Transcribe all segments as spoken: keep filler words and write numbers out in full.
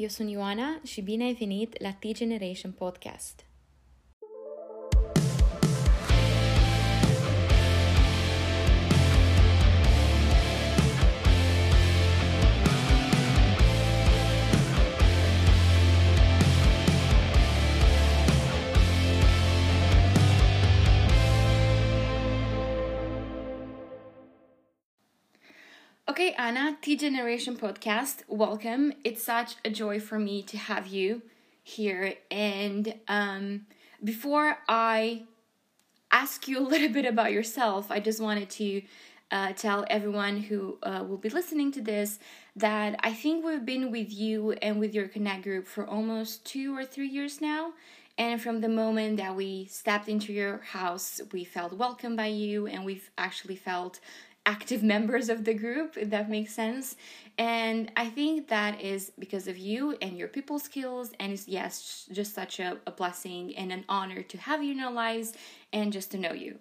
Eu sunt Ioana și bine ai venit la T-Generation Podcast. Okay, Anna, T-Generation Podcast, welcome. It's such a joy for me to have you here. And um, before I ask you a little bit about yourself, I just wanted to uh, tell everyone who uh, will be listening to this that I think we've been with you and with your Connect group for almost two or three years now. And from the moment that we stepped into your house, we felt welcomed by you, and we've actually felt active members of the group, if that makes sense. And I think that is because of you and your people skills, and it's, yes, just such a, a blessing and an honor to have you in our lives and just to know you.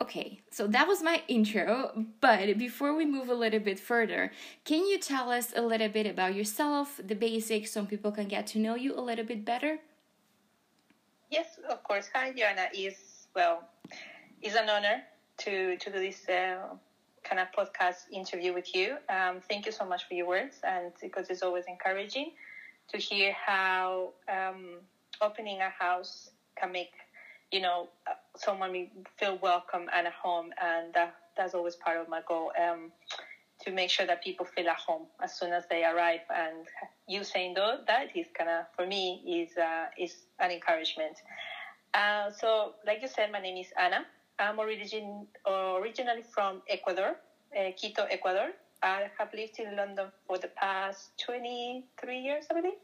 Okay, so that was my intro, but before we move a little bit further, can you tell us a little bit about yourself, the basics, so people can get to know you a little bit better? Yes, of course. Hi, Ioana. It's, well, it's an honor to, to do this uh, kind of podcast interview with you. Um, thank you so much for your words, and because it's always encouraging to hear how um, opening a house can make, you know, someone feel welcome and at home, and that, that's always part of my goal, um, to make sure that people feel at home as soon as they arrive. And you saying though, that is kind of, for me, is, uh, is an encouragement. Uh, so, like you said, my name is Anna. I'm origin, originally from Ecuador, uh, Quito, Ecuador. I have lived in London for the past twenty-three years, I believe.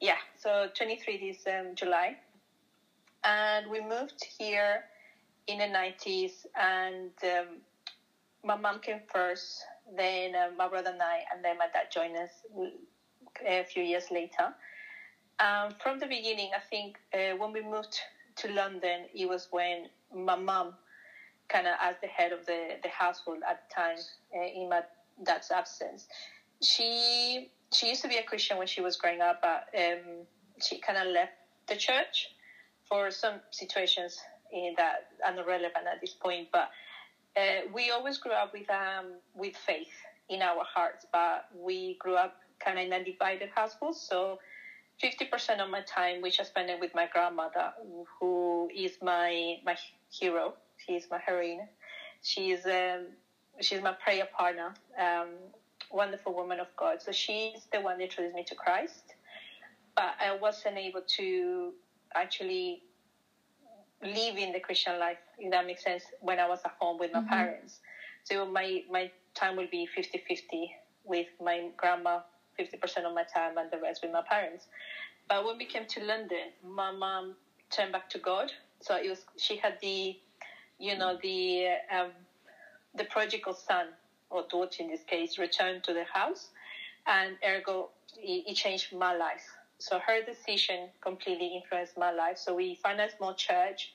Yeah, so twenty-three this um, July. And we moved here in the nineties, and um, my mom came first, then uh, my brother and I, and then my dad joined us a few years later. Um, from the beginning, I think uh, when we moved to London, it was when my mom, kind of as the head of the, the household at the time, uh, in my dad's absence. She she used to be a Christian when she was growing up, but um, she kind of left the church for some situations in that are not relevant at this point. But uh, we always grew up with um with faith in our hearts, but we grew up kind of in a divided household, so fifty percent of my time, which I spent it with my grandmother, who is my my hero. She is my heroine. She's um, she's my prayer partner, um, wonderful woman of God. So she's the one that introduced me to Christ. But I wasn't able to actually live in the Christian life, if that makes sense, when I was at home with my mm-hmm. parents. So my, my time will be fifty-fifty with my grandma, fifty percent of my time, and the rest with my parents. But when we came to London, my mom turned back to God. So it was, she had the, you know, the um, the prodigal son, or daughter in this case, returned to the house, and ergo, it, it changed my life. So her decision completely influenced my life. So we found a small church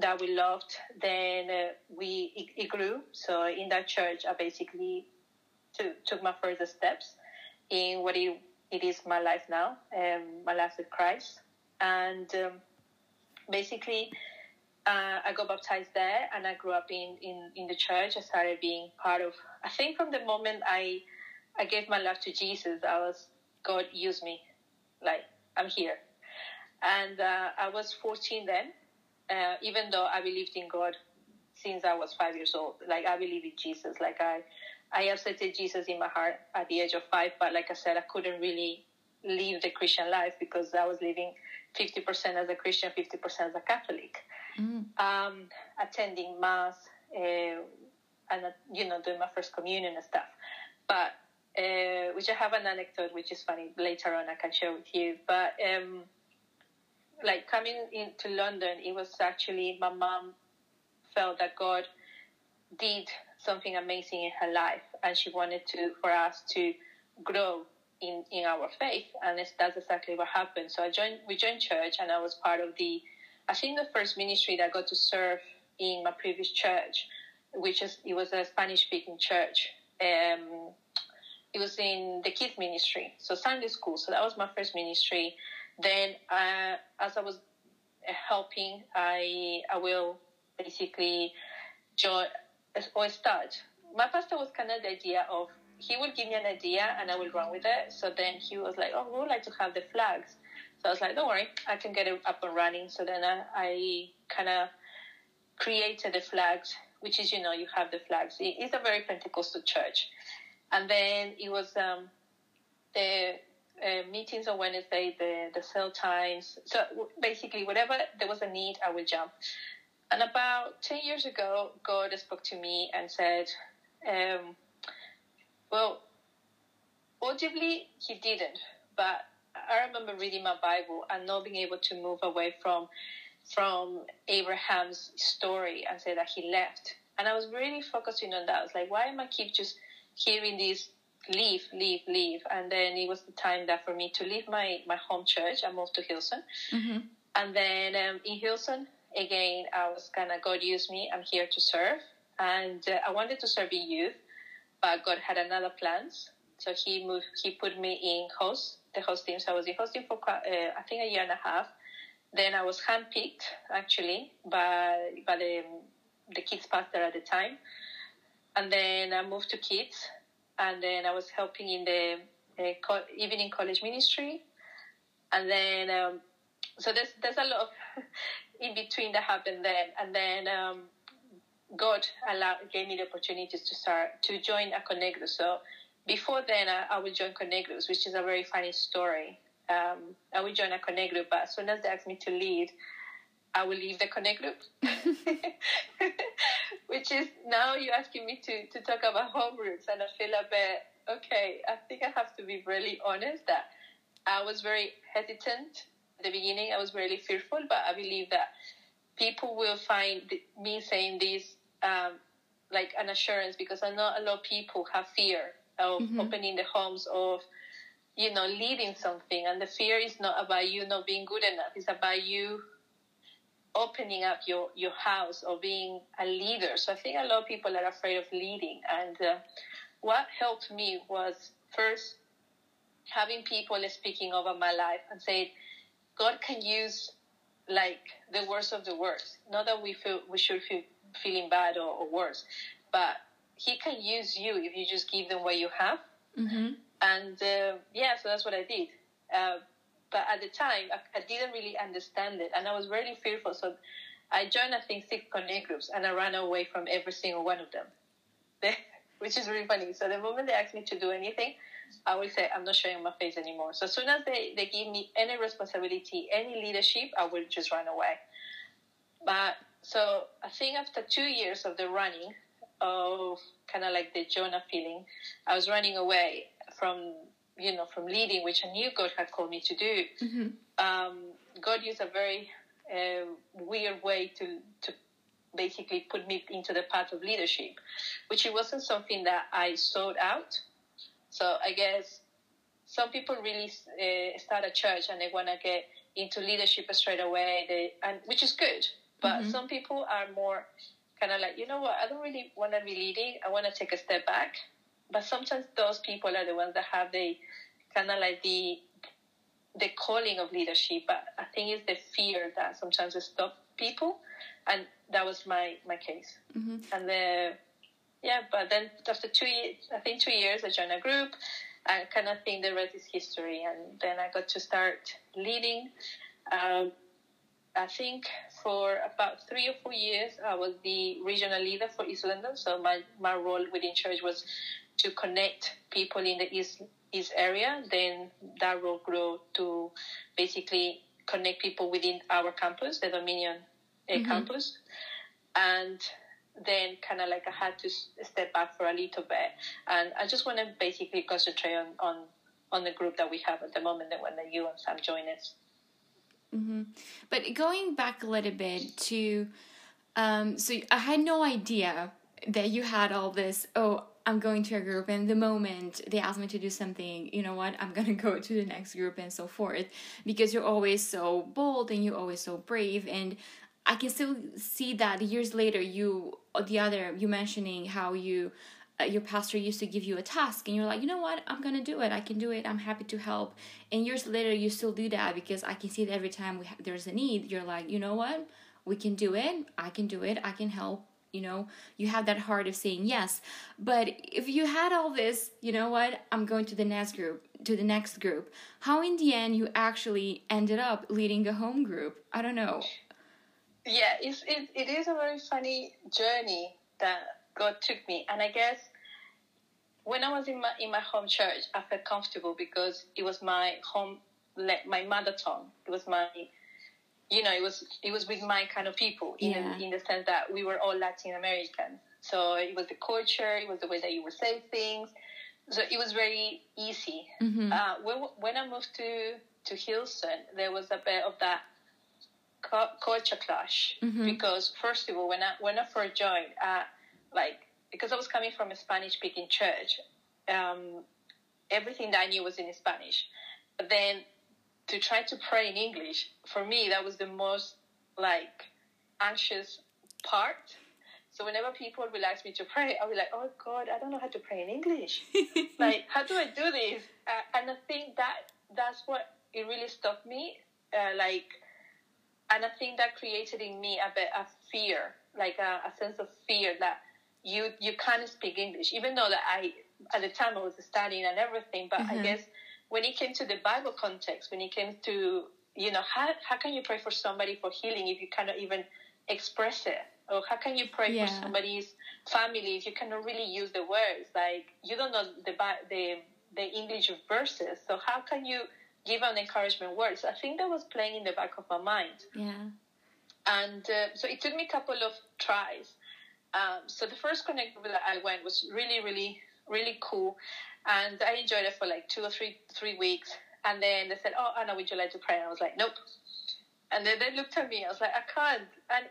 that we loved. Then uh, we it, it grew. So in that church, I basically to, took my further steps in what it, it is my life now, um, my life with Christ. And um, basically, uh, I got baptized there, and I grew up in, in, in the church. I started being part of, I think from the moment I I gave my life to Jesus, I was, God, use me, like, I'm here. And uh, I was fourteen then, uh, even though I believed in God since I was five years old. Like, I believe in Jesus, like I... I accepted Jesus in my heart at the age of five, but like I said, I couldn't really live the Christian life because I was living fifty percent as a Christian, fifty percent as a Catholic. Mm. Um, attending Mass, uh, and, uh, you know, doing my first communion and stuff. But, uh, which I have an anecdote, which is funny, later on I can share with you. But, um, like, coming into London, it was actually my mom felt that God did something amazing in her life, and she wanted to for us to grow in, in our faith, and it's, that's exactly what happened. So I joined, we joined church, and I was part of the, I think the first ministry that I got to serve in my previous church, which is, it was a Spanish-speaking church, um, it was in the kids ministry, so Sunday school. So that was my first ministry. Then uh, as I was helping, I I will basically join or start. My pastor was kind of the idea of, he would give me an idea and I will run with it. So then he was like, oh, we would like to have the flags. So I was like, don't worry, I can get it up and running. So then I, I kind of created the flags, which is, you know, you have the flags. It, it's a very Pentecostal church. And then it was um, the uh, meetings on Wednesday, the, the cell times. So basically, whatever there was a need, I would jump. And about ten years ago, God spoke to me and said, um, well, audibly, he didn't. But I remember reading my Bible and not being able to move away from from Abraham's story and say that he left. And I was really focusing on that. I was like, why am I keep just hearing this, leave, leave, leave? And then it was the time that for me to leave my, my home church. I moved to Hillsong. Mm-hmm. And then um, in Hillsong, again, I was kind of, God used me. I'm here to serve. And uh, I wanted to serve in youth, but God had another plans. So he moved, he put me in host, the host team. So I was in hosting for, uh, I think, a year and a half. Then I was handpicked, actually, by by the, the kids pastor at the time. And then I moved to kids. And then I was helping in the uh, co- evening college ministry. And then, um, so there's, there's a lot of in between that happened then. And then um, God allowed, gave me the opportunities to start, to join a connect group. So before then, I, I would join connect groups, which is a very funny story. Um, I would join a connect group, but as soon as they asked me to lead, I will leave the connect group. Which is, now you're asking me to, to talk about home groups, and I feel a bit, okay, I think I have to be really honest that I was very hesitant at the beginning. I was really fearful, but I believe that people will find me saying this um, like an assurance, because I know a lot of people have fear of mm-hmm. opening the homes of, you know, leading something. And the fear is not about you not being good enough. It's about you opening up your, your house or being a leader. So I think a lot of people are afraid of leading. And uh, what helped me was first having people speaking over my life and saying, God can use like the worst of the worst. Not that we feel we should feel feeling bad or, or worse, but he can use you if you just give them what you have. Mm-hmm. And, uh, yeah, so that's what I did. Uh, but at the time, I, I didn't really understand it. And I was really fearful. So I joined, I think, six connect groups. And I ran away from every single one of them, which is really funny. So the moment they asked me to do anything, I will say, I'm not showing my face anymore. So as soon as they, they give me any responsibility, any leadership, I will just run away. But so I think after two years of the running, of kind of like the Jonah feeling, I was running away from, you know, from leading, which I knew God had called me to do. Mm-hmm. Um, God used a very uh, weird way to, to basically put me into the path of leadership, which it wasn't something that I sought out. So I guess some people really uh, start a church and they want to get into leadership straight away, they, and which is good. But mm-hmm. some people are more kind of like, you know what, I don't really want to be leading. I want to take a step back. But sometimes those people are the ones that have the kind of like the the calling of leadership. But I think it's the fear that sometimes stops people, and that was my my case. Mm-hmm. And the yeah, but then after two years, I think two years, I joined a group. I kind of think the rest is history. And then I got to start leading. Um, I think for about three or four years, I was the regional leader for East London. So my, my role within church was to connect people in the East East area. Then that role grew to basically connect people within our campus, the Dominion uh, mm-hmm. campus. And then kind of like I had to step back for a little bit. And I just want to basically concentrate on, on, on the group that we have at the moment, the one that you and Sam join us. Mm-hmm. But going back a little bit to, um, so I had no idea that you had all this, oh, I'm going to a group, and the moment they ask me to do something, you know what, I'm going to go to the next group and so forth, because you're always so bold and you're always so brave. And I can still see that years later, you, the other, you mentioning how you uh, your pastor used to give you a task and you're like, you know what, I'm going to do it. I can do it. I'm happy to help. And years later, you still do that because I can see that every time we ha- there's a need, you're like, you know what, we can do it. I can do it. I can help. You know, you have that heart of saying yes. But if you had all this, you know what, I'm going to the next group, to the next group. How in the end you actually ended up leading a home group? I don't know. Yeah, it's, it, it is a very funny journey that God took me. And I guess when I was in my in my home church, I felt comfortable because it was my home, my mother tongue. It was my... You know, it was it was with my kind of people in, yeah. the, in the sense that we were all Latin American. So it was the culture, it was the way that you would say things. So it was very easy. Mm-hmm. Uh, when, when I moved to, to Hillsong, there was a bit of that co- culture clash. Mm-hmm. Because first of all, when I, when I first joined, uh, like because I was coming from a Spanish-speaking church, um, everything that I knew was in Spanish. But then... to try to pray in English, for me, that was the most, like, anxious part. So whenever people would ask me to pray, I would be like, oh, God, I don't know how to pray in English. Like, how do I do this? Uh, and I think that that's what it really stopped me. Uh, like, and I think that created in me a bit of fear, like a, a sense of fear that you you can't speak English, even though that I, at the time, I was studying and everything, but mm-hmm. I guess... when it came to the Bible context, when it came to, you know, how how can you pray for somebody for healing if you cannot even express it? Or how can you pray yeah. for somebody's family if you cannot really use the words? Like, you don't know the the, the English verses, so how can you give an encouragement words? I think that was playing in the back of my mind. Yeah. And uh, so it took me a couple of tries. Um, so the first connect group that I went was really, really, really cool. And I enjoyed it for like two or three three weeks. And then they said, oh, Anna, would you like to pray? And I was like, nope. And then they looked at me. I was like, I can't. And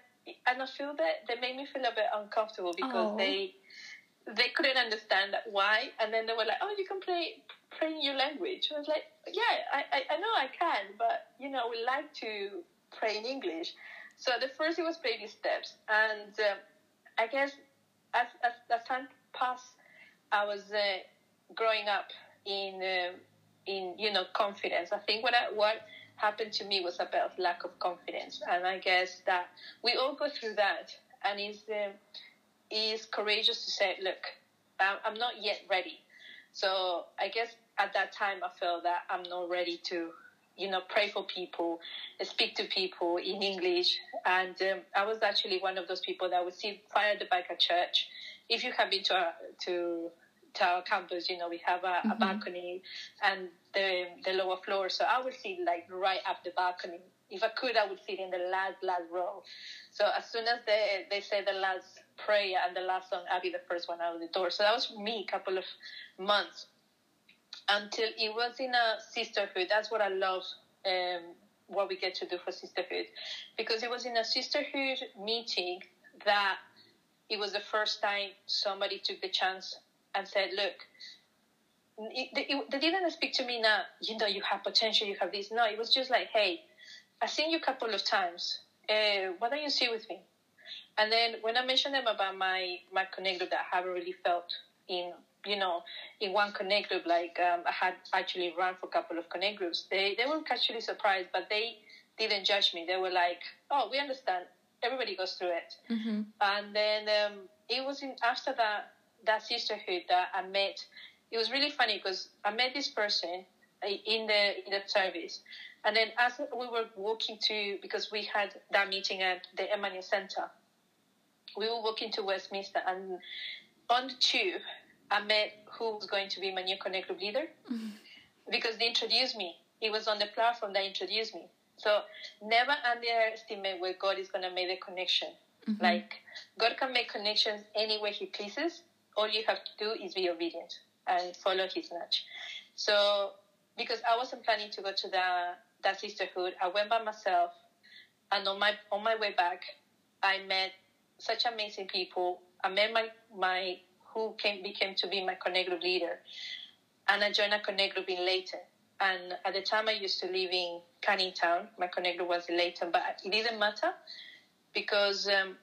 and I feel that they made me feel a bit uncomfortable because oh. they they couldn't understand that why. And then they were like, oh, you can pray, pray in your language. I was like, yeah, I, I, I know I can. But, you know, we like to pray in English. So at the first it was baby steps. And um, I guess as, as, as time passed, I was... Uh, growing up in uh, in you know confidence. I think what I, what happened to me was about lack of confidence, and I guess that we all go through that. And it's um, it's courageous to say, look, I'm not yet ready. So I guess at that time I felt that I'm not ready to you know pray for people, speak to people in English. And um, I was actually one of those people that would sit fire the bike at church. If you have been to uh, to to our campus, you know, we have a, mm-hmm. a balcony and the the lower floor. So I would sit like right up the balcony. If I could, I would sit in the last, last row. So as soon as they, they say the last prayer and the last song, I'll be the first one out of the door. So that was me a couple of months until it was in a sisterhood. That's what I love, um, what we get to do for sisterhood, because it was in a sisterhood meeting that it was the first time somebody took the chance and said, look, it, it, they didn't speak to me now, you know, you have potential, you have this. No, it was just like, hey, I've seen you a couple of times. Uh, why don't you sit with me? And then when I mentioned them about my, my connect group that I haven't really felt in, you know, in one connect group, like um, I had actually run for a couple of connect groups, they, they were actually surprised, but they didn't judge me. They were like, oh, we understand. Everybody goes through it. Mm-hmm. And then um, it was in, after that, that sisterhood that I met. It was really funny because I met this person in the in the service, and then as we were walking to, because we had that meeting at the Emmanuel Center, we were walking to Westminster, and on the tube I met who was going to be my new Connect Group leader, mm-hmm. because they introduced me. It was on the platform that introduced me. So never underestimate where God is going to make the connection. Mm-hmm. Like, God can make connections any way He pleases. All you have to do is be obedient and follow His nudge. So, because I wasn't planning to go to the, that sisterhood, I went by myself, and on my on my way back, I met such amazing people. I met my my who came became to be my connect group leader, and I joined a connect group in Leyton. And at the time, I used to live in Canning Town. My connect group was in Leyton, but it didn't matter because um,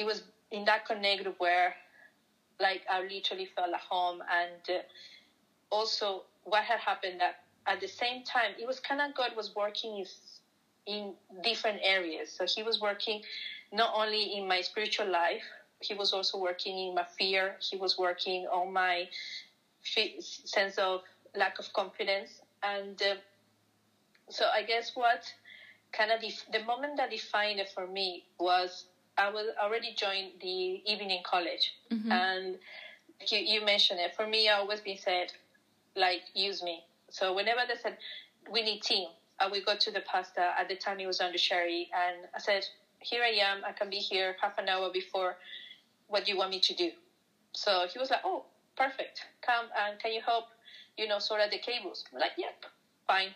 it was in that connect group where like I literally felt at home. And uh, also what had happened that at the same time, it was kind of God was working in, in different areas. So he was working not only in my spiritual life, he was also working in my fear. He was working on my f- sense of lack of confidence. And uh, so I guess what kind of def- the moment that defined it for me was I was already joined the evening college. Mm-hmm. And you, you mentioned it. For me, I always been said, like, use me. So whenever they said, we need team, I would go to the pastor. At the time, he was Andrew Cherry. And I said, here I am. I can be here half an hour before. What do you want me to do? So he was like, oh, perfect. Come and can you help, you know, sort out the cables? I'm like, yep, fine.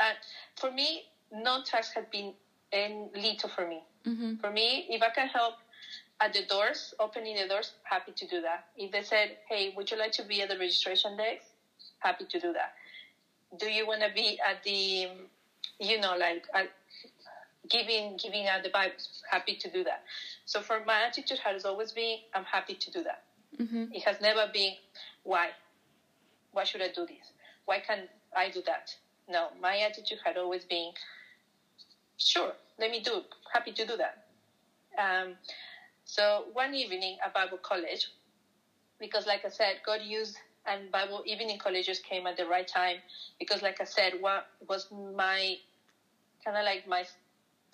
And for me, no task had been in little for me. Mm-hmm. For me, if I can help at the doors, opening the doors, happy to do that. If they said, hey, would you like to be at the registration desk? Happy to do that. Do you want to be at the, you know, like at giving giving out the Bible? Happy to do that. So for my attitude has always been, I'm happy to do that. Mm-hmm. It has never been, why? Why should I do this? Why can't I do that? No, my attitude had always been, sure, let me do, happy to do that. Um, so one evening at Bible college, because like I said, God used, and Bible evening colleges came at the right time, because like I said, what was my, kind of like my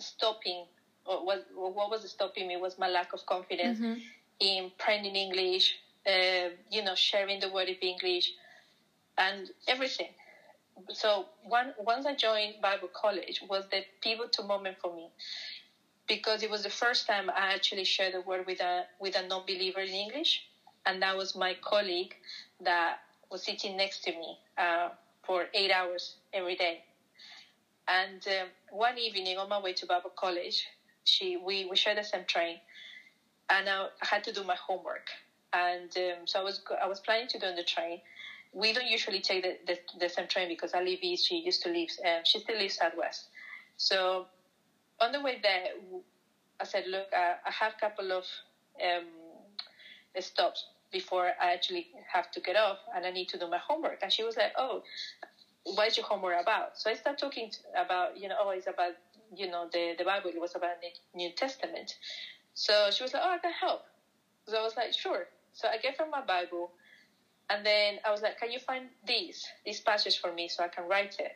stopping, or was, what was stopping me was my lack of confidence. Mm-hmm. In praying in English, uh, you know, sharing the word in English, and everything. So one, once I joined Bible college was the pivotal moment for me, because it was the first time I actually shared the word with a with a non-believer in English. And that was my colleague that was sitting next to me uh, for eight hours every day. And um, one evening on my way to Bible college, she we, we shared the same train, and I had to do my homework. And um, so I was I was planning to do on the train. We don't usually take the, the, the same train because I live east. She used to live, um, she still lives southwest. So on the way there, I said, look, I, I have a couple of um, stops before I actually have to get off, and I need to do my homework. And she was like, oh, what is your homework about? So I started talking about, you know, oh, it's about, you know, the, the Bible. It was about the New Testament. So she was like, oh, I can help. So I was like, sure. So I gave her my Bible. And then I was like, can you find these, these passages for me so I can write it?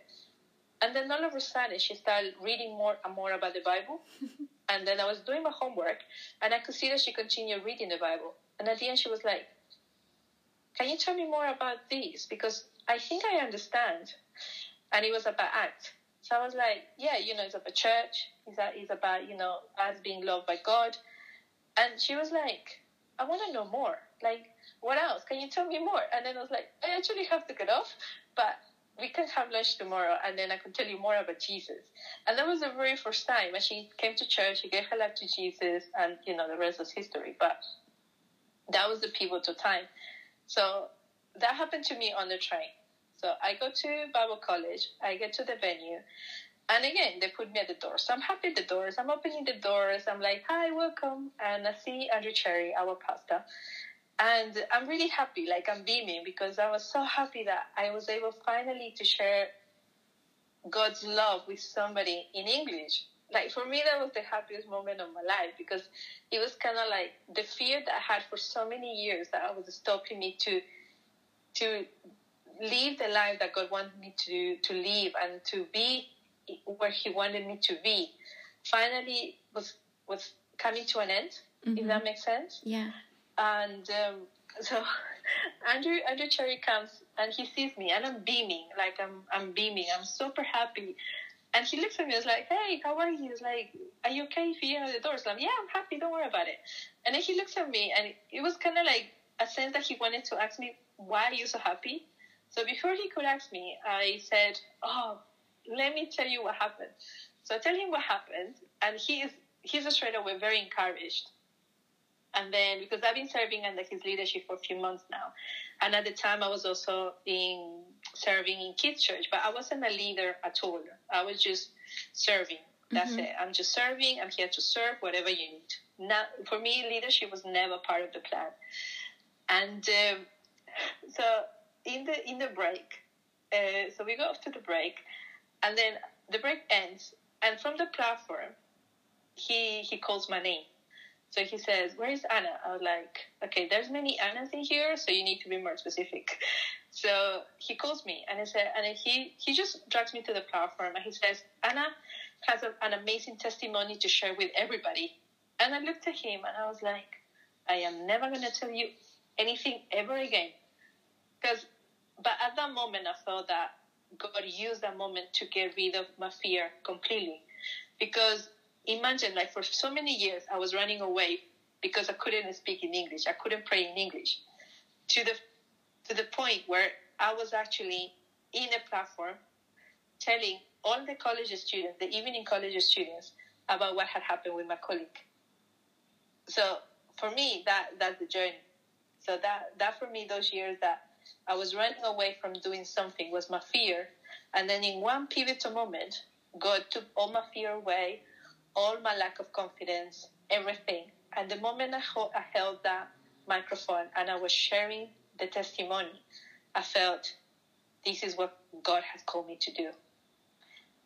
And then all of a sudden, she started reading more and more about the Bible. And then I was doing my homework, and I could see that she continued reading the Bible. And at the end, she was like, can you tell me more about these? Because I think I understand. And it was about Acts. So I was like, yeah, you know, it's about church. It's about, you know, us being loved by God. And she was like, I want to know more. Like, what else? Can you tell me more? And then I was like, I actually have to get off, but we can have lunch tomorrow, and then I can tell you more about Jesus. And that was the very first time. And she came to church, she gave her life to Jesus, and, you know, the rest was history. But that was the pivotal time. So that happened to me on the train. So I go to Bible college, I get to the venue, and again, they put me at the door. So I'm happy at the doors, I'm opening the doors, I'm like, hi, welcome. And I see Andrew Cherry, our pastor. And I'm really happy, like I'm beaming, because I was so happy that I was able finally to share God's love with somebody in English. Like, for me, that was the happiest moment of my life, because it was kind of like the fear that I had for so many years that I was stopping me to to live the life that God wanted me to, to live and to be where he wanted me to be. Finally, was was coming to an end, mm-hmm. if that makes sense. Yeah. And um, so Andrew Andrew Cherry comes and he sees me, and I'm beaming, like I'm I'm beaming. I'm super happy. And he looks at me and is like, hey, how are you? He's like, are you okay if you're at the door? So I'm, yeah, I'm happy. Don't worry about it. And then he looks at me, and it was kind of like a sense that he wanted to ask me, why are you so happy? So before he could ask me, I said, oh, let me tell you what happened. So I tell him what happened. And he is he's straight away very encouraged. And then, because I've been serving under his leadership for a few months now. And at the time, I was also in serving in kids' church. But I wasn't a leader at all. I was just serving. That's mm-hmm. it. I'm just serving. I'm here to serve whatever you need. Now, for me, leadership was never part of the plan. And um, so in the in the break, uh, so we go off to the break, and then the break ends. And from the platform, he he calls my name. So he says, "Where is Anna?" I was like, "Okay, there's many Annas in here, so you need to be more specific." So he calls me, and I said, and he he just drags me to the platform, and he says, "Anna has a, an amazing testimony to share with everybody." And I looked at him, and I was like, "I am never going to tell you anything ever again," because. But at that moment, I thought that God used that moment to get rid of my fear completely, because. Imagine, like, for so many years, I was running away because I couldn't speak in English. I couldn't pray in English, to the to the point where I was actually in a platform telling all the college students, the evening college students, about what had happened with my colleague. So for me, that that's the journey. So that, that for me, those years that I was running away from doing something was my fear. And then in one pivotal moment, God took all my fear away, all my lack of confidence, everything. And the moment I, ho- I held that microphone and I was sharing the testimony, I felt this is what God has called me to do.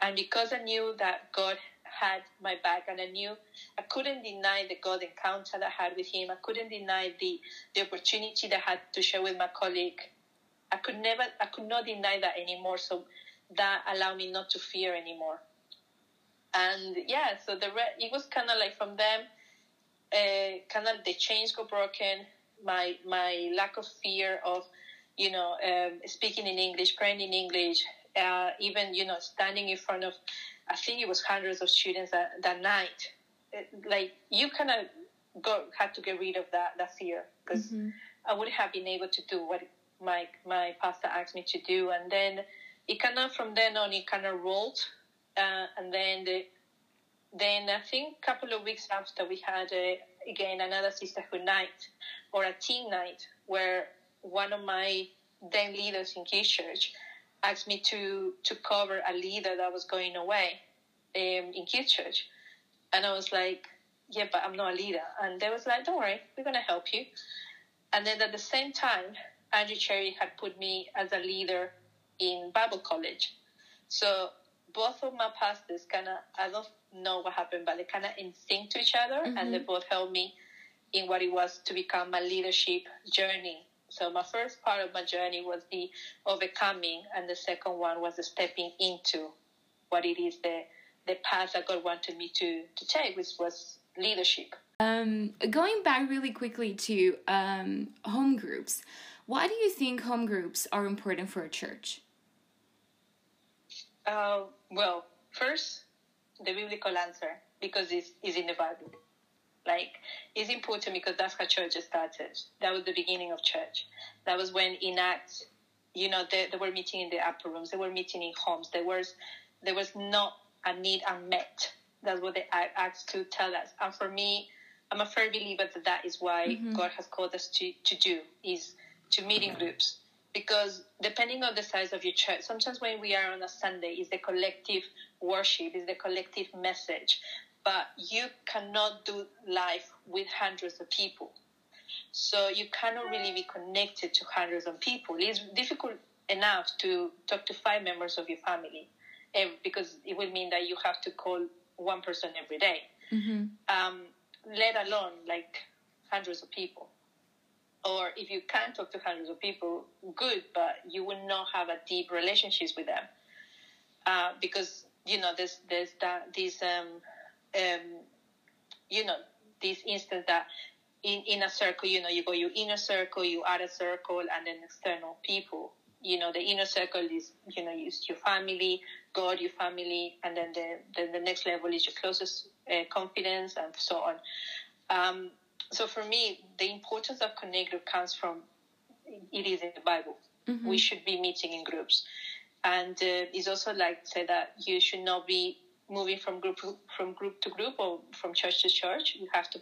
And because I knew that God had my back, and I knew I couldn't deny the God encounter that I had with him, I couldn't deny the, the opportunity that I had to share with my colleague. I could never, I could not deny that anymore. So that allowed me not to fear anymore. And yeah, so the re- it was kind of like from them, uh, kind of the chains got broken. My my lack of fear of, you know, um, speaking in English, praying in English, uh, even, you know, standing in front of, I think it was hundreds of students that, that night. It, like you kind of got had to get rid of that that fear, because mm-hmm. I wouldn't have been able to do what my my pastor asked me to do. And then it kind of from then on it kind of rolled. Uh, and then, the, then I think a couple of weeks after, we had a, again another sisterhood night, or a team night, where one of my then leaders in Kids Church asked me to to cover a leader that was going away um, in Kids Church, and I was like, "Yeah, but I'm not a leader." And they was like, "Don't worry, we're gonna help you." And then at the same time, Andrew Cherry had put me as a leader in Bible college, so. Both of my pastors kind of, I don't know what happened, but they kind of in sync to each other, mm-hmm. and they both helped me in what it was to become my leadership journey. So my first part of my journey was the overcoming, and the second one was the stepping into what it is the the path that God wanted me to to take, which was leadership. Um, going back really quickly to um, home groups, why do you think home groups are important for a church? Uh, well, first, the biblical answer, because it's, it's in the Bible. Like, it's important because that's how church started. That was the beginning of church. That was when in Acts, you know, they, they were meeting in the upper rooms. They were meeting in homes. There was there was not a need unmet. That's what the Acts two tell us. And for me, I'm a firm believer that that is why mm-hmm. God has called us to, to do, is to meet in groups. Because depending on the size of your church, sometimes when we are on a Sunday, it's the collective worship, it's the collective message. But you cannot do life with hundreds of people. So you cannot really be connected to hundreds of people. It's difficult enough to talk to five members of your family, because it will mean that you have to call one person every day, mm-hmm. um, let alone like hundreds of people. Or if you can talk to hundreds of people, good, but you will not have a deep relationships with them. Uh, because, you know, there's, there's that, this, um, um, you know, this instance that in, in a circle, you know, you go your inner circle, your outer circle, and then external people. You know, the inner circle is, you know, is your family, God, your family, and then the, the, the next level is your closest uh, confidence, and so on. Um, So for me, the importance of connect group comes from, it is in the Bible. Mm-hmm. We should be meeting in groups. And uh, it's also like to say that you should not be moving from group from group to group or from church to church. You have to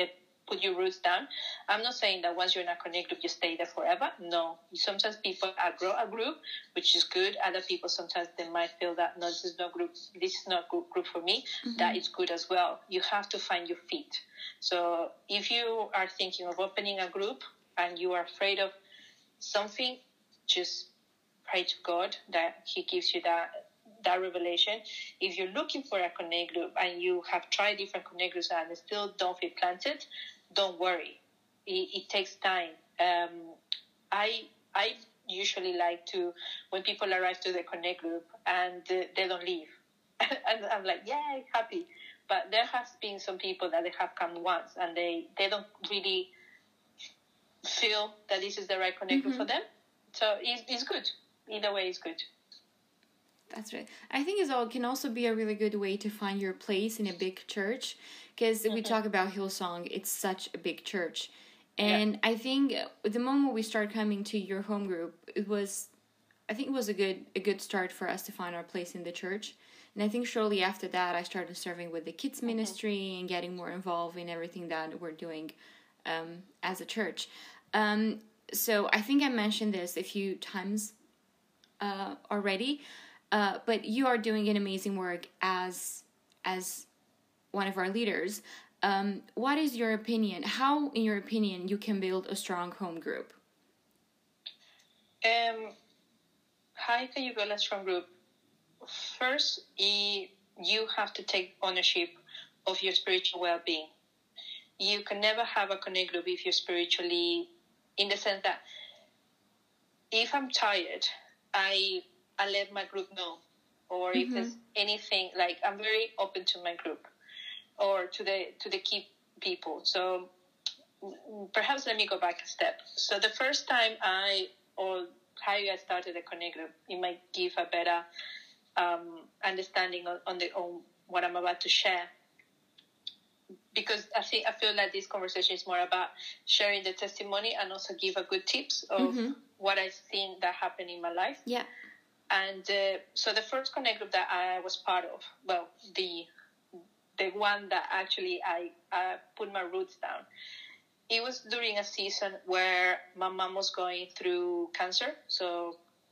uh, put your roots down. I'm not saying that once you're in a connect group, you stay there forever. No. Sometimes people grow a group, which is good. Other people, sometimes they might feel that, no, this is not group, this is not group, group for me. Mm-hmm. That is good as well. You have to find your feet. So if you are thinking of opening a group, and you are afraid of something, just pray to God that he gives you that that revelation. If you're looking for a connect group and you have tried different connect groups and still don't feel planted, don't worry. It, it takes time. Um, I I usually like to, when people arrive to the connect group and they don't leave, and I'm like, yeah, happy. But there has been some people that they have come once and they, they don't really feel that this is the right connect group mm-hmm. for them. So it's, it's good. Either way, it's good. That's right. I think it can also be a really good way to find your place in a big church, because mm-hmm. we talk about Hillsong, it's such a big church. And yeah. I think the moment we start coming to your home group, it was, I think it was a good a good start for us to find our place in the church. And I think shortly after that, I started serving with the kids mm-hmm. ministry and getting more involved in everything that we're doing um, as a church. Um, so I think I mentioned this a few times uh, already, uh, but you are doing an amazing work as as one of our leaders. Um, what is your opinion? How, in your opinion, you can build a strong home group? Um, how can you build a strong group? First, you have to take ownership of your spiritual well-being. You can never have a connect group if you're spiritually, in the sense that if I'm tired, I I let my group know. Or mm-hmm. if there's anything, like, I'm very open to my group or to the to the key people. So perhaps let me go back a step. So the first time I or how I started a connect group, it might give a better Um, understanding on, on the on what I'm about to share, because I think I feel like this conversation is more about sharing the testimony and also give a good tips of mm-hmm. what I've seen that happened in my life. Yeah, and uh, so the first connect group that I was part of, well, the the one that actually I uh, put my roots down, it was during a season where my mom was going through cancer, so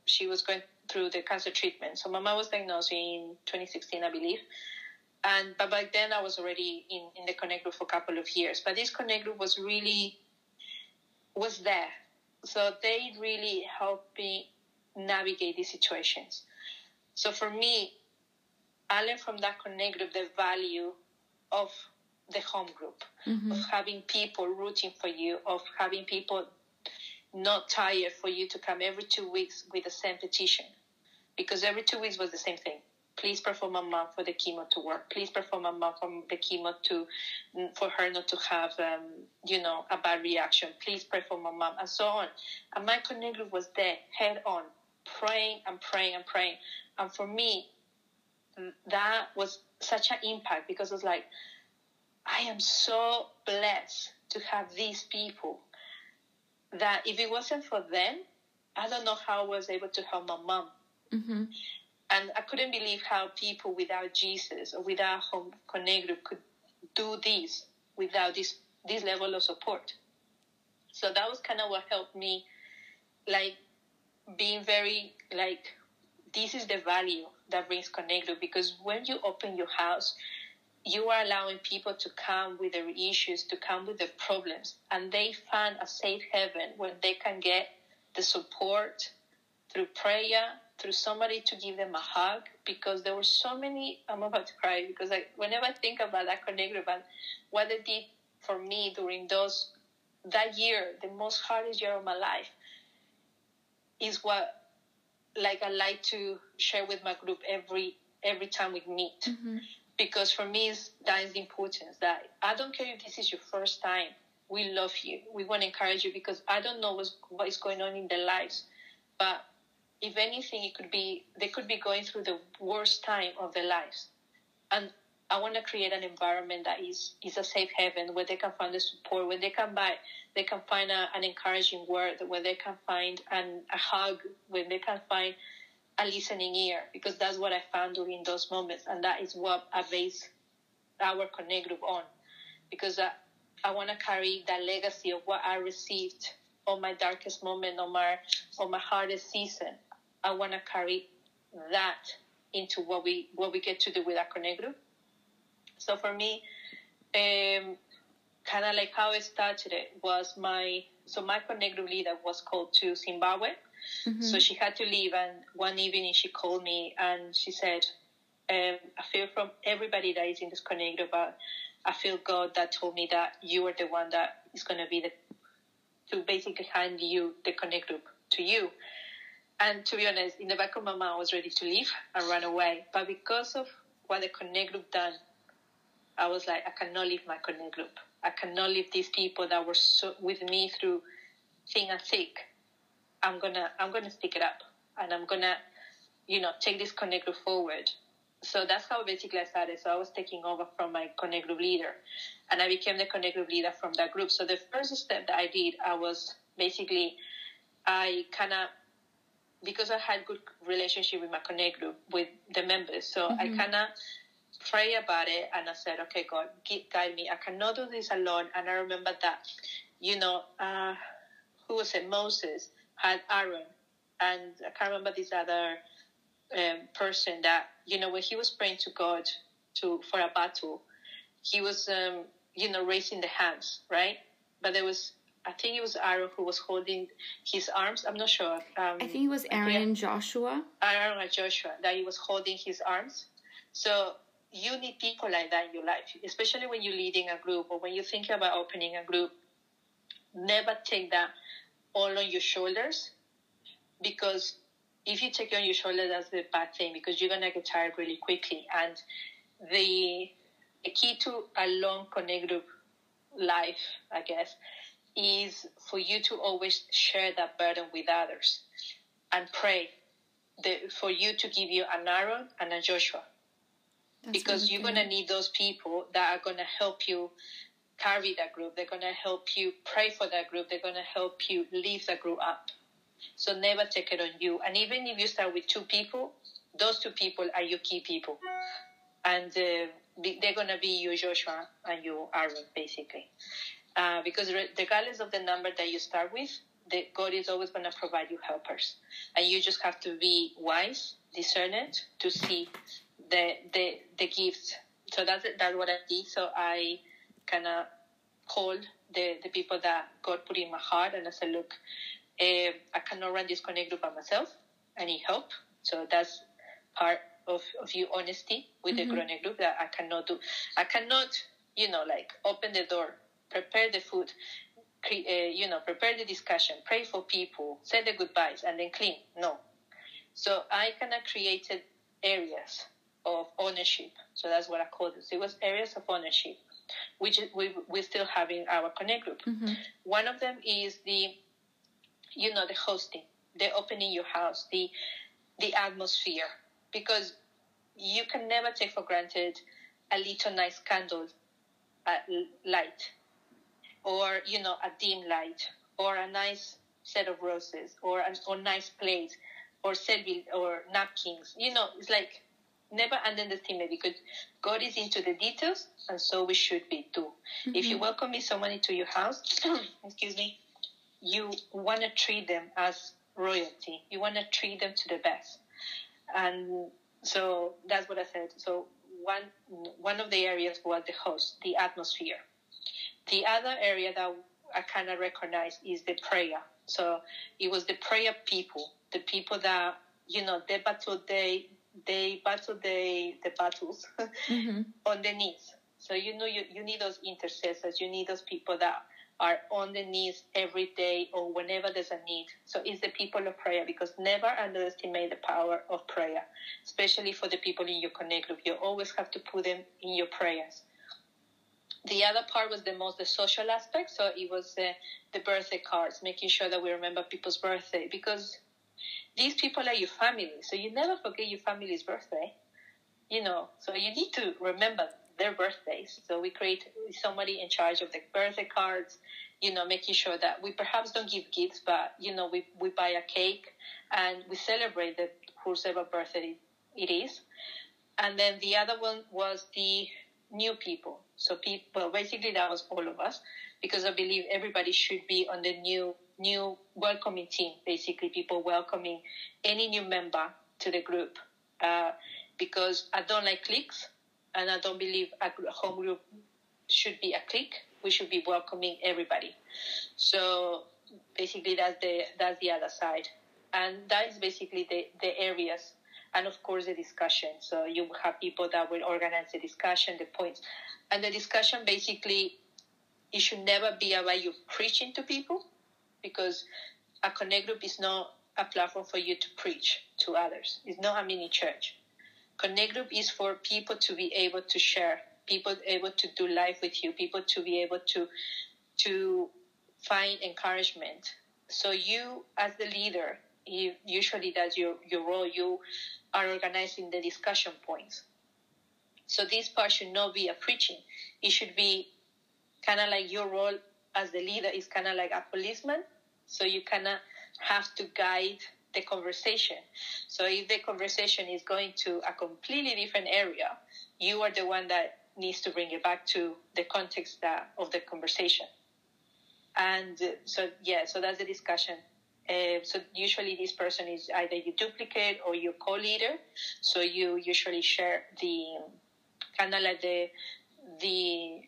she was going through the cancer treatment. So Mama was diagnosed in twenty sixteen, I believe. And but back then I was already in, in the connect group for a couple of years. But this connect group was really, was there. So they really helped me navigate these situations. So for me, I learned from that connect group the value of the home group, mm-hmm. of having people rooting for you, of having people not tired for you to come every two weeks with the same petition. Because every two weeks was the same thing. Please perform a month for the chemo to work. Please perform a month for the chemo to, for her not to have, um, you know, a bad reaction. Please perform a month, and so on. And my connect group was there, head on, praying and praying and praying. And for me, that was such an impact, because it was like, I am so blessed to have these people that if it wasn't for them, I don't know how I was able to help my mom. Mm-hmm. And I couldn't believe how people without Jesus or without home connect group could do this without this this level of support. So that was kind of what helped me, like, being very, like, this is the value that brings connect group. Because when you open your house, you are allowing people to come with their issues, to come with their problems, and they find a safe haven where they can get the support through prayer, through somebody to give them a hug, because there were so many, I'm about to cry, because I, whenever I think about that connect group and what they did for me during those, that year, the most hardest year of my life, is what, like, I like to share with my group every, every time we meet. Mm-hmm. Because for me, that is the importance. That I don't care if this is your first time. We love you. We want to encourage you, because I don't know what's, what is going on in their lives. But if anything, it could be they could be going through the worst time of their lives. And I want to create an environment that is, is a safe haven where they can find the support, where they can buy, they can find a, an encouraging word, where they can find an, a hug, where they can find a listening ear, because that's what I found during those moments, and that is what I base our connect group on, because I, I want to carry that legacy of what I received on my darkest moment, on my on my hardest season. I want to carry that into what we what we get to do with our connect group. So for me, um, kind of like how I started it was my, so my Negro leader was called to Zimbabwe. Mm-hmm. So she had to leave, and one evening she called me and she said, um, I feel from everybody that is in this Negro, but I feel God that told me that you are the one that is going to be the, to basically hand you the Connect group to you. And to be honest, in the back of my mind, I was ready to leave and run away. But because of what the Connect group done, I was like, I cannot leave my Connect group. I cannot leave these people that were so with me through thin and thick. I'm gonna, I'm gonna stick it up, and I'm gonna, you know, take this Connect group forward. So that's how basically I started. So I was taking over from my Connect group leader, and I became the Connect group leader from that group. So the first step that I did, I was basically, I kind of, because I had good relationship with my Connect group, with the members, so mm-hmm. I kind of prayed about it, and I said, okay, God, guide me. I cannot do this alone. And I remember that, you know, uh, who was it? Moses had Aaron, and I can't remember this other um, person that, you know, when he was praying to God to for a battle, he was, um, you know, raising the hands, right? But there was, I think it was Aaron who was holding his arms. I'm not sure. Um, I think it was Aaron and Joshua. Aaron and Joshua, that he was holding his arms. So you need people like that in your life, especially when you're leading a group or when you're thinking about opening a group. Never take that all on your shoulders, because if you take it on your shoulder, that's the bad thing, because you're going to get tired really quickly. And the, the key to a long Connect group life, I guess, is for you to always share that burden with others and pray the, for you to give you an Aaron and a Joshua. That's because you're going to need those people that are going to help you carry that group. They're going to help you pray for that group. They're going to help you lift that group up. So never take it on you. And even if you start with two people, those two people are your key people. And uh, they're going to be your Joshua and your Aaron, basically. Uh, because regardless of the number that you start with, the, God is always going to provide you helpers. And you just have to be wise, discernant, to see the the, the gifts. So that's, that's what I did. So I kind of called the, the people that God put in my heart, and I said, look, Uh, I cannot run this Connect group by myself. I need help. So that's part of, of your honesty with mm-hmm. the Connect group, that I cannot do. I cannot, you know, like open the door, prepare the food, cre- uh, you know, prepare the discussion, pray for people, say the goodbyes, and then clean. No. So I kind of created areas of ownership. So that's what I called it. So it was areas of ownership, which we, we're still having our Connect group. Mm-hmm. One of them is the, you know, the hosting, the opening your house, the the atmosphere, because you can never take for granted a little nice candle uh, light, or, you know, a dim light, or a nice set of roses, or a or nice plate, or serviette, or napkins. You know, it's like never underestimate, because God is into the details, and so we should be too. Mm-hmm. If you welcome someone into your house, excuse me, you want to treat them as royalty. You want to treat them to the best. And so that's what I said. So one one of the areas was the host, the atmosphere. The other area that I kind of recognize is the prayer. So it was the prayer people, the people that, you know, they battle they they battle they the battles mm-hmm. on their knees. So you know you, you need those intercessors, you need those people that are on the knees every day or whenever there's a need. So it's the people of prayer, because never underestimate the power of prayer, especially for the people in your Connect group. You always have to put them in your prayers. The other part was the most the social aspect. So it was uh, the birthday cards, making sure that we remember people's birthday, because these people are your family. So you never forget your family's birthday, you know, so you need to remember their birthdays. So we create somebody in charge of the birthday cards, you know, making sure that we perhaps don't give gifts, but, you know, we, we buy a cake and we celebrate the whoever birthday it is. And then the other one was the new people. So people, basically that was all of us, because I believe everybody should be on the new, new welcoming team, basically people welcoming any new member to the group, uh, because I don't like cliques. And I don't believe a home group should be a clique. We should be welcoming everybody. So basically that's the that's the other side. And that is basically the, the areas and, of course, the discussion. So you have people that will organize the discussion, the points. And the discussion basically, it should never be about you preaching to people, because a connect group is not a platform for you to preach to others. It's not a mini church. Connect group is for people to be able to share, people able to do life with you, people to be able to to find encouragement. So you, as the leader, you, usually that's your, your role. You are organizing the discussion points. So this part should not be a preaching. It should be kind of like your role as the leader is kind of like a policeman. So you kind of have to guide the conversation. So if the conversation is going to a completely different area, you are the one that needs to bring it back to the context that, of the conversation. And so, yeah, so that's the discussion. Uh, so usually this person is either you duplicate or you co-leader. So you usually share the kind of like the the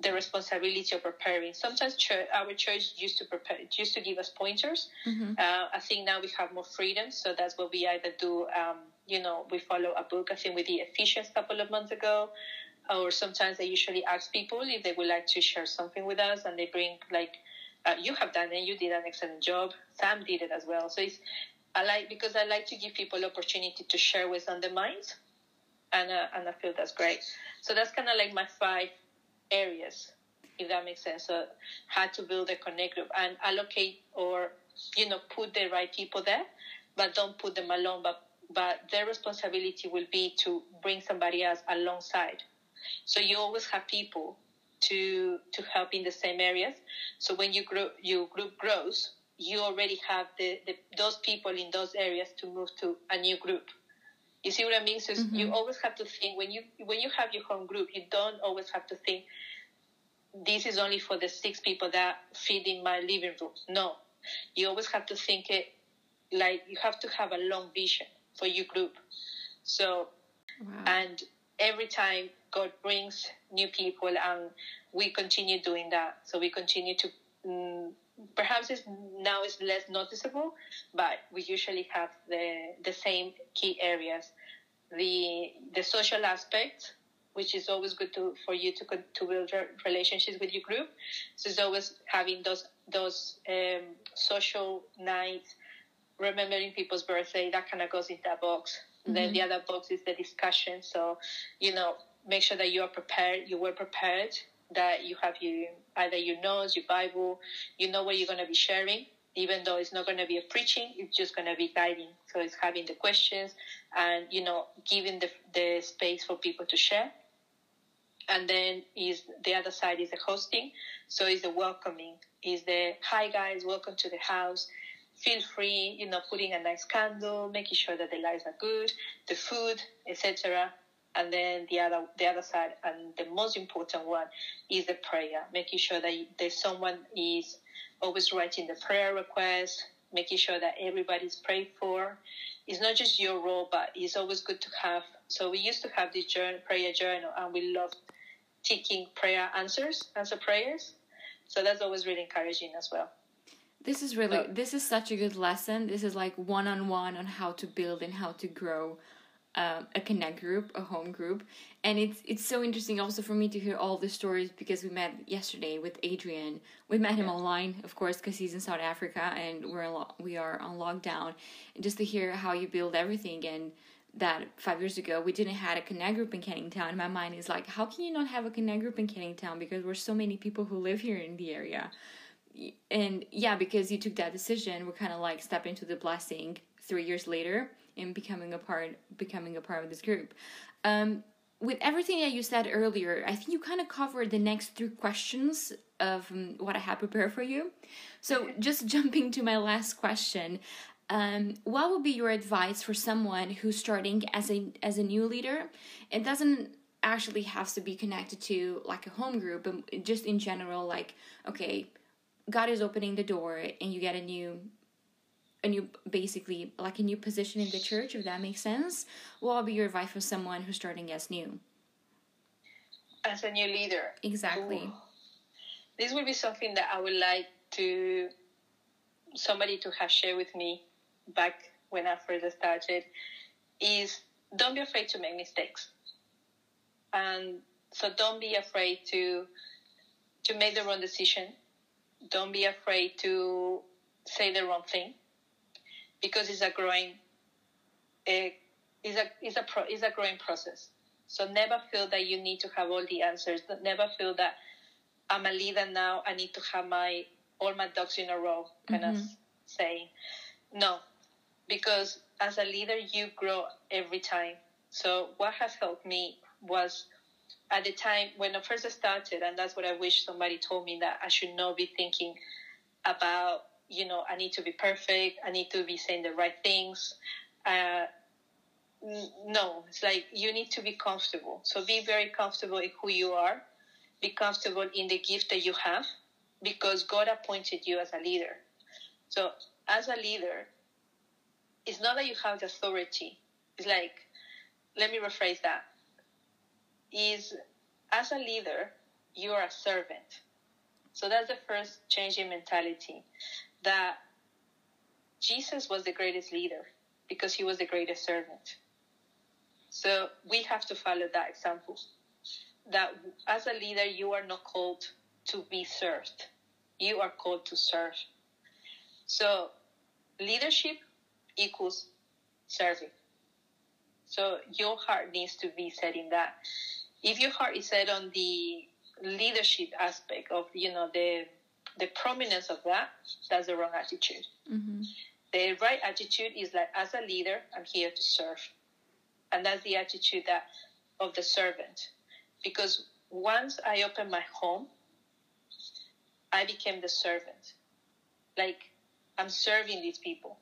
the responsibility of preparing. Sometimes church, our church used to prepare, used to give us pointers. Mm-hmm. Uh, I think now we have more freedom. So that's what we either do. Um, you know, we follow a book. I think we did Ephesians a couple of months ago. Or sometimes I usually ask people if they would like to share something with us, and they bring like, uh, you have done it, you did an excellent job. Sam did it as well. So it's, I like, because I like to give people opportunity to share what's on their minds, and uh, and I feel that's great. So that's kind of like my five areas, if that makes sense. So how to build a connect group and allocate, or you know, put the right people there, but don't put them alone. But but their responsibility will be to bring somebody else alongside. So you always have people to to help in the same areas. So when you grow, your group grows, you already have the, the those people in those areas to move to a new group. You see what I mean? So mm-hmm. you always have to think, when you when you have your home group, you don't always have to think, this is only for the six people that fit in my living room. No, you always have to think it like you have to have a long vision for your group. So, wow. And every time God brings new people, and we continue doing that. So we continue to, um, perhaps it's, now it's less noticeable, but we usually have the the same key areas. The the social aspect, which is always good to for you to to build relationships with your group. So it's always having those, those um, social nights, remembering people's birthday, that kind of goes in that box. Mm-hmm. Then the other box is the discussion. So, you know, make sure that you are prepared, you were prepared, that you have your, either your notes, your Bible, you know what you're going to be sharing, even though it's not going to be a preaching, it's just going to be guiding. So it's having the questions and, you know, giving the the space for people to share. And then is the other side is the hosting. So it's the welcoming, is the, hi guys, welcome to the house. Feel free, you know, putting a nice candle, making sure that the lights are good, the food, et cetera. And then the other the other side, and the most important one, is the prayer, making sure that there's someone is always writing the prayer request, making sure that everybody's prayed for. It's not just your role, but it's always good to have. So we used to have this journal, prayer journal, and we loved ticking prayer answers, answer prayers. So that's always really encouraging as well. This is really, this is such a good lesson. This is like one-on-one on how to build and how to grow um, a connect group, a home group. And it's it's so interesting also for me to hear all the stories, because we met yesterday with Adrian. We met him online, of course, because he's in South Africa and we're in lo- we are on lockdown. And just to hear how you build everything, and that five years ago we didn't have a connect group in Canning Town. My mind is like, how can you not have a connect group in Canning Town? Because we're so many people who live here in the area. And yeah, because you took that decision, we're kind of like stepping into the blessing three years later and becoming a part, becoming a part of this group. Um, with everything that you said earlier, I think you kind of covered the next three questions of um, what I had prepared for you. So just jumping to my last question, um, what would be your advice for someone who's starting as a as a new leader? It doesn't actually have to be connected to like a home group, but just in general, like okay, God is opening the door and you get a new, a new, basically like a new position in the church, if that makes sense. What would be your advice for someone who's starting as new? as a new leader. Exactly. Ooh. This would be something that I would like to somebody to have shared with me back when I first started, is don't be afraid to make mistakes. And so don't be afraid to to make the wrong decision. Don't be afraid to say the wrong thing, because it's a growing a is a is a pro, is a growing process. So never feel that you need to have all the answers. Never feel that I'm a leader now, I need to have my all my ducks in a row, kind mm-hmm. of saying. No, because as a leader, you grow every time. So what has helped me was at the time when I first started, and that's what I wish somebody told me, that I should not be thinking about, you know, I need to be perfect, I need to be saying the right things. Uh, no, it's like you need to be comfortable. So be very comfortable in who you are. Be comfortable in the gift that you have, because God appointed you as a leader. So as a leader, it's not that you have the authority. It's like, let me rephrase that. Is as a leader, you are a servant. So that's the first change in mentality, that Jesus was the greatest leader because he was the greatest servant. So we have to follow that example. That as a leader, you are not called to be served. You are called to serve. So leadership equals serving. So your heart needs to be set in that. If your heart is set on the leadership aspect of, you know, the the prominence of that, that's the wrong attitude. Mm-hmm. The right attitude is like, as a leader, I'm here to serve. And that's the attitude that of the servant. Because once I opened my home, I became the servant. Like, I'm serving these people.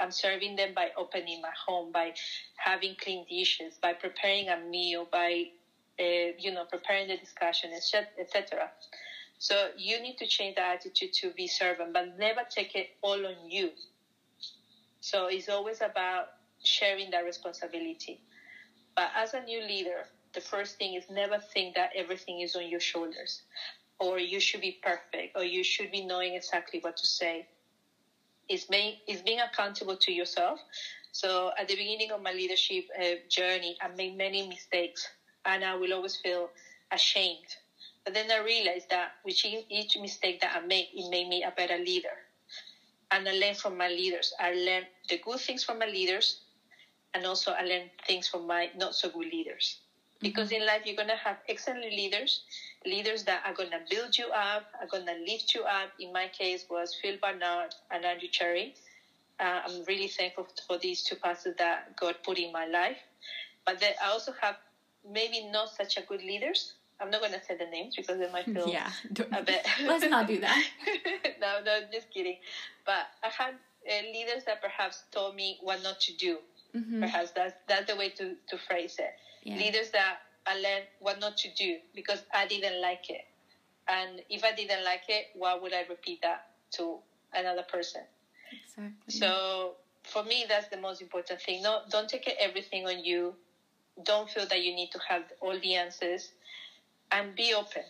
I'm serving them by opening my home, by having clean dishes, by preparing a meal, by, uh, you know, preparing the discussion, et cetera. So you need to change the attitude to be servant, but never take it all on you. So it's always about sharing that responsibility. But as a new leader, the first thing is never think that everything is on your shoulders, or you should be perfect, or you should be knowing exactly what to say. It's being, it's being accountable to yourself. So at the beginning of my leadership uh, journey, I made many mistakes, and I will always feel ashamed. But then I realized that with each mistake that I make, it made me a better leader. And I learned from my leaders. I learned the good things from my leaders, and also I learned things from my not-so-good leaders. Because in life, you're going to have excellent leaders, leaders that are going to build you up, are going to lift you up. In my case was Phil Barnard and Andrew Cherry. Uh, I'm really thankful for these two pastors that God put in my life. But then I also have maybe not such a good leaders. I'm not going to say the names because they might feel yeah, a bit. Let's not do that. no, no, just kidding. But I had uh, leaders that perhaps told me what not to do. Mm-hmm. Perhaps that's, that's the way to, to phrase it. Yeah. Leaders that I learned what not to do because I didn't like it. And if I didn't like it, why would I repeat that to another person? Exactly. So for me, that's the most important thing. No, don't take everything on you. Don't feel that you need to have all the answers. And be open.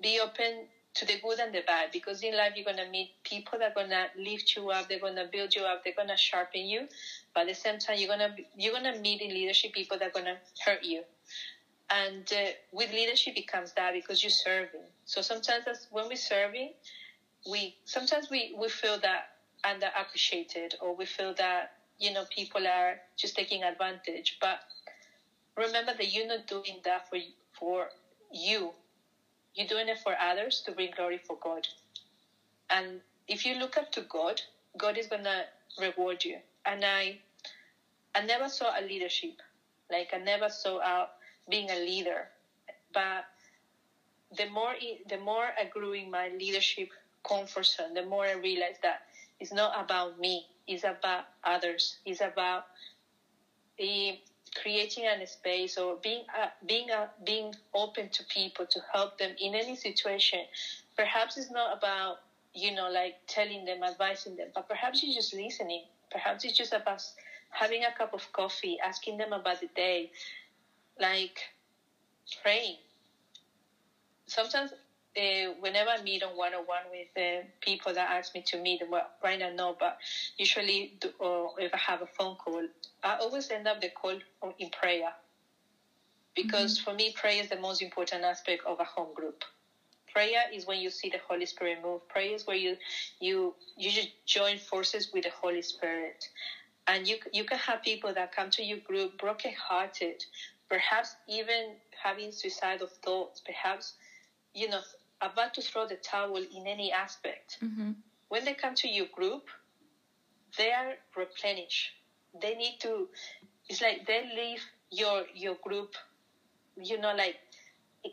Be open to the good and the bad, because in life you're going to meet people that are going to lift you up, they're going to build you up, they're going to sharpen you. But at the same time, you're going to you're going to meet in leadership people that are going to hurt you. And uh, with leadership it comes that because you're serving. So sometimes that's when we're serving, we sometimes we, we feel that underappreciated, or we feel that, you know, people are just taking advantage. But remember that you're not doing that for for you. You're doing it for others to bring glory for God. And if you look up to God, God is going to reward you. And I I never saw a leadership. Like, I never saw out being a leader. But the more, the more I grew in my leadership comfort zone, the more I realized that it's not about me. It's about others. It's about the... creating a space, or being uh, being uh, being open to people, to help them in any situation. Perhaps it's not about, you know, like telling them, advising them, but perhaps you're just listening. Perhaps it's just about having a cup of coffee, asking them about the day, like praying. sometimes uh, whenever I meet on one-on-one with uh, people that ask me to meet them, well, right now no, but usually do, or if I have a phone call, I always end up the call in prayer. Because mm-hmm. for me, prayer is the most important aspect of a home group. Prayer is when you see the Holy Spirit move. Prayer is where you you you just join forces with the Holy Spirit. And you you can have people that come to your group brokenhearted, perhaps even having suicidal thoughts, perhaps, you know, about to throw the towel in any aspect. Mm-hmm. When they come to your group, they are replenished. They need to, it's like they leave your your group, you know, like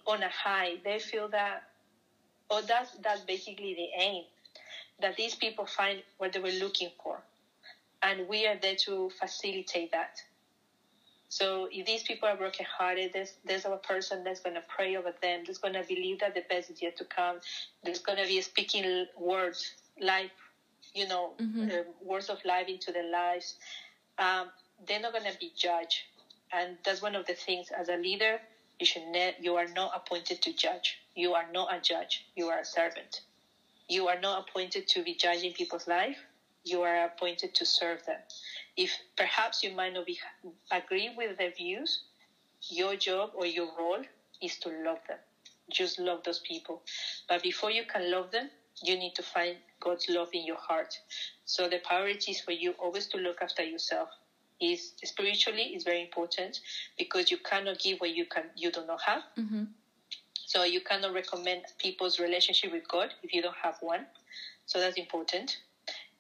on a high. They feel that, or that's, that's basically the aim, that these people find what they were looking for. And we are there to facilitate that. So if these people are brokenhearted, there's, there's a person that's going to pray over them, that's going to believe that the best is yet to come, there's going to be speaking words, life, you know, mm-hmm. uh, words of life into their lives. Um, they're not going to be judged. And that's one of the things, as a leader, you should ne- you are not appointed to judge. You are not a judge. You are a servant. You are not appointed to be judging people's life. You are appointed to serve them. If perhaps you might not be, agree with their views, your job or your role is to love them. Just love those people. But before you can love them, you need to find God's love in your heart. So the priority is for you always to look after yourself. Is spiritually is very important, because you cannot give what you can you do not have. Mm-hmm. So you cannot recommend people's relationship with God if you don't have one. So that's important.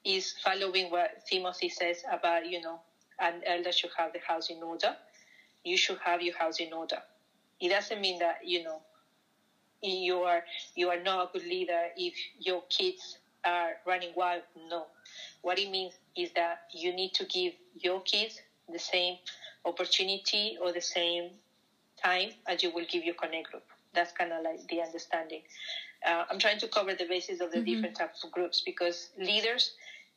Is following what Timothy says about, you know, an elder should have the house in order. You should have your house in order. It doesn't mean that, you know, you are you are not a good leader if your kids are running wild. No. What it means is that you need to give your kids the same opportunity or the same time as you will give your connect group. That's kind of like the understanding. Uh, I'm trying to cover the basis of the mm-hmm. different types of groups, because leaders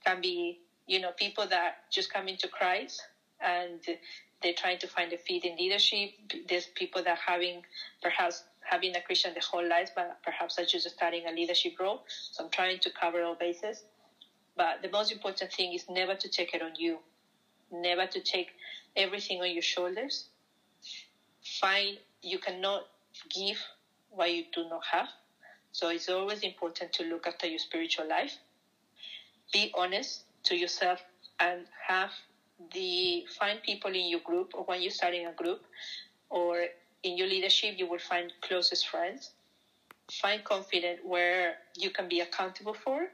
can be, you know, people that just come into Christ and they're trying to find a fit in leadership. There's people that having perhaps having a Christian their whole life, but perhaps are just starting a leadership role. So I'm trying to cover all bases. But the most important thing is never to take it on you, never to take everything on your shoulders. Find, you cannot give what you do not have. So it's always important to look after your spiritual life. Be honest to yourself and have the, find people in your group, or when you're starting a group or in your leadership, you will find closest friends. Find confidence where you can be accountable for.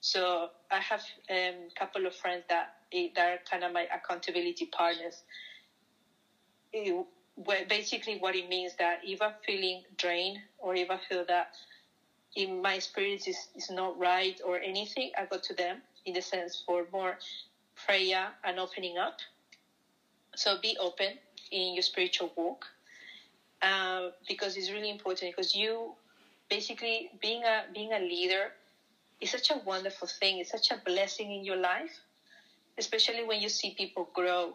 So I have a um, couple of friends that, that are kind of my accountability partners. It, where basically what it means that if I'm feeling drained, or if I feel that in my spirit is, is not right or anything, I go to them, in the sense, for more prayer and opening up. So be open in your spiritual walk, uh, because it's really important, because you basically being a being a leader is such a wonderful thing. It's such a blessing in your life, especially when you see people grow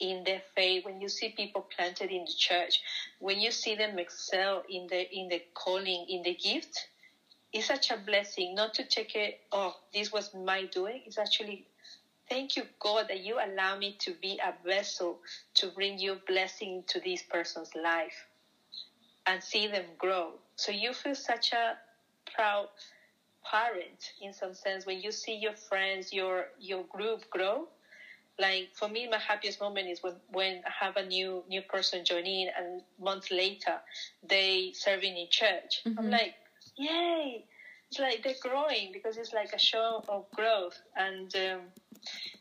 in their faith, when you see people planted in the church, when you see them excel in the in the calling, in the gift. It's such a blessing not to take it, oh, this was my doing. It's actually, thank you, God, that you allow me to be a vessel to bring your blessing to this person's life and see them grow. So you feel such a proud parent, in some sense, when you see your friends, your your group grow. Like, for me, my happiest moment is when, when I have a new new person join in, and months later, they serving in church. Mm-hmm. I'm like, yay! It's like they're growing, because it's like a show of growth. And um,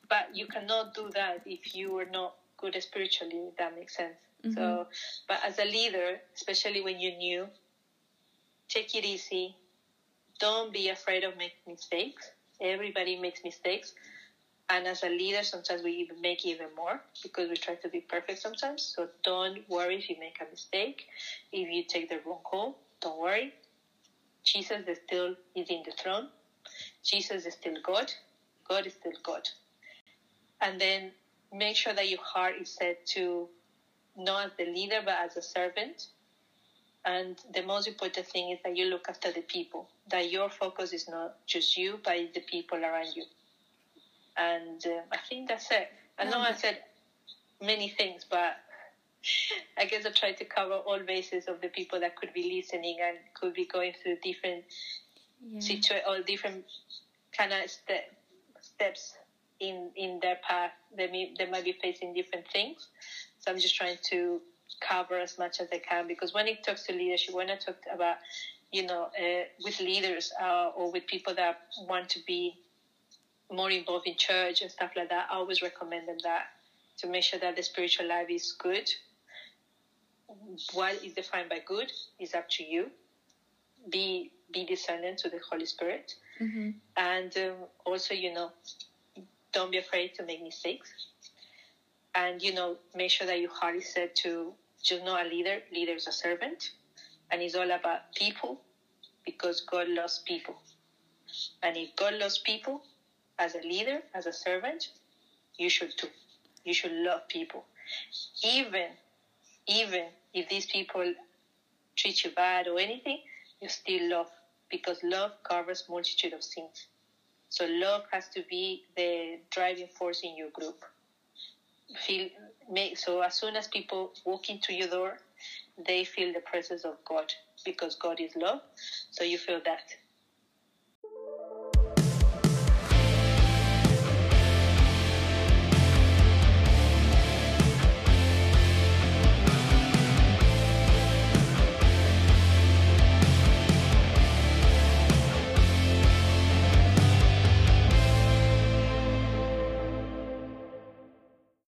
but you cannot do that if you are not good spiritually, if that makes sense. Mm-hmm. So, but as a leader, especially when you're new, take it easy. Don't be afraid of making mistakes. Everybody makes mistakes. And as a leader, sometimes we even make even more, because we try to be perfect sometimes. So don't worry if you make a mistake. If you take the wrong call, don't worry. Jesus is still is in the throne. Jesus is still God. God is still God. And then make sure that your heart is set to, not as the leader, but as a servant. And the most important thing is that you look after the people, that your focus is not just you, but the people around you. And uh, I think that's it. I know I said many things, but I guess I tried to cover all bases of the people that could be listening and could be going through different yeah. situa- or different kind of step, steps in, in their path. They, may, they might be facing different things. So I'm just trying to cover as much as I can, because when it talks to leadership, when I talk about, you know, uh, with leaders uh, or with people that want to be more involved in church and stuff like that, I always recommend them that to make sure that the spiritual life is good. What is defined by good is up to you. Be be discerning to the Holy Spirit. Mm-hmm. And um, also, you know, don't be afraid to make mistakes. And, you know, make sure that your heart is set to just not a leader. Leader is a servant. And it's all about people, because God loves people. And if God loves people, as a leader, as a servant, you should too. You should love people. Even, even if these people treat you bad or anything, you still love, because love covers multitude of sins. So love has to be the driving force in your group. Feel, make, so as soon as people walk into your door, they feel the presence of God, because God is love. So you feel that.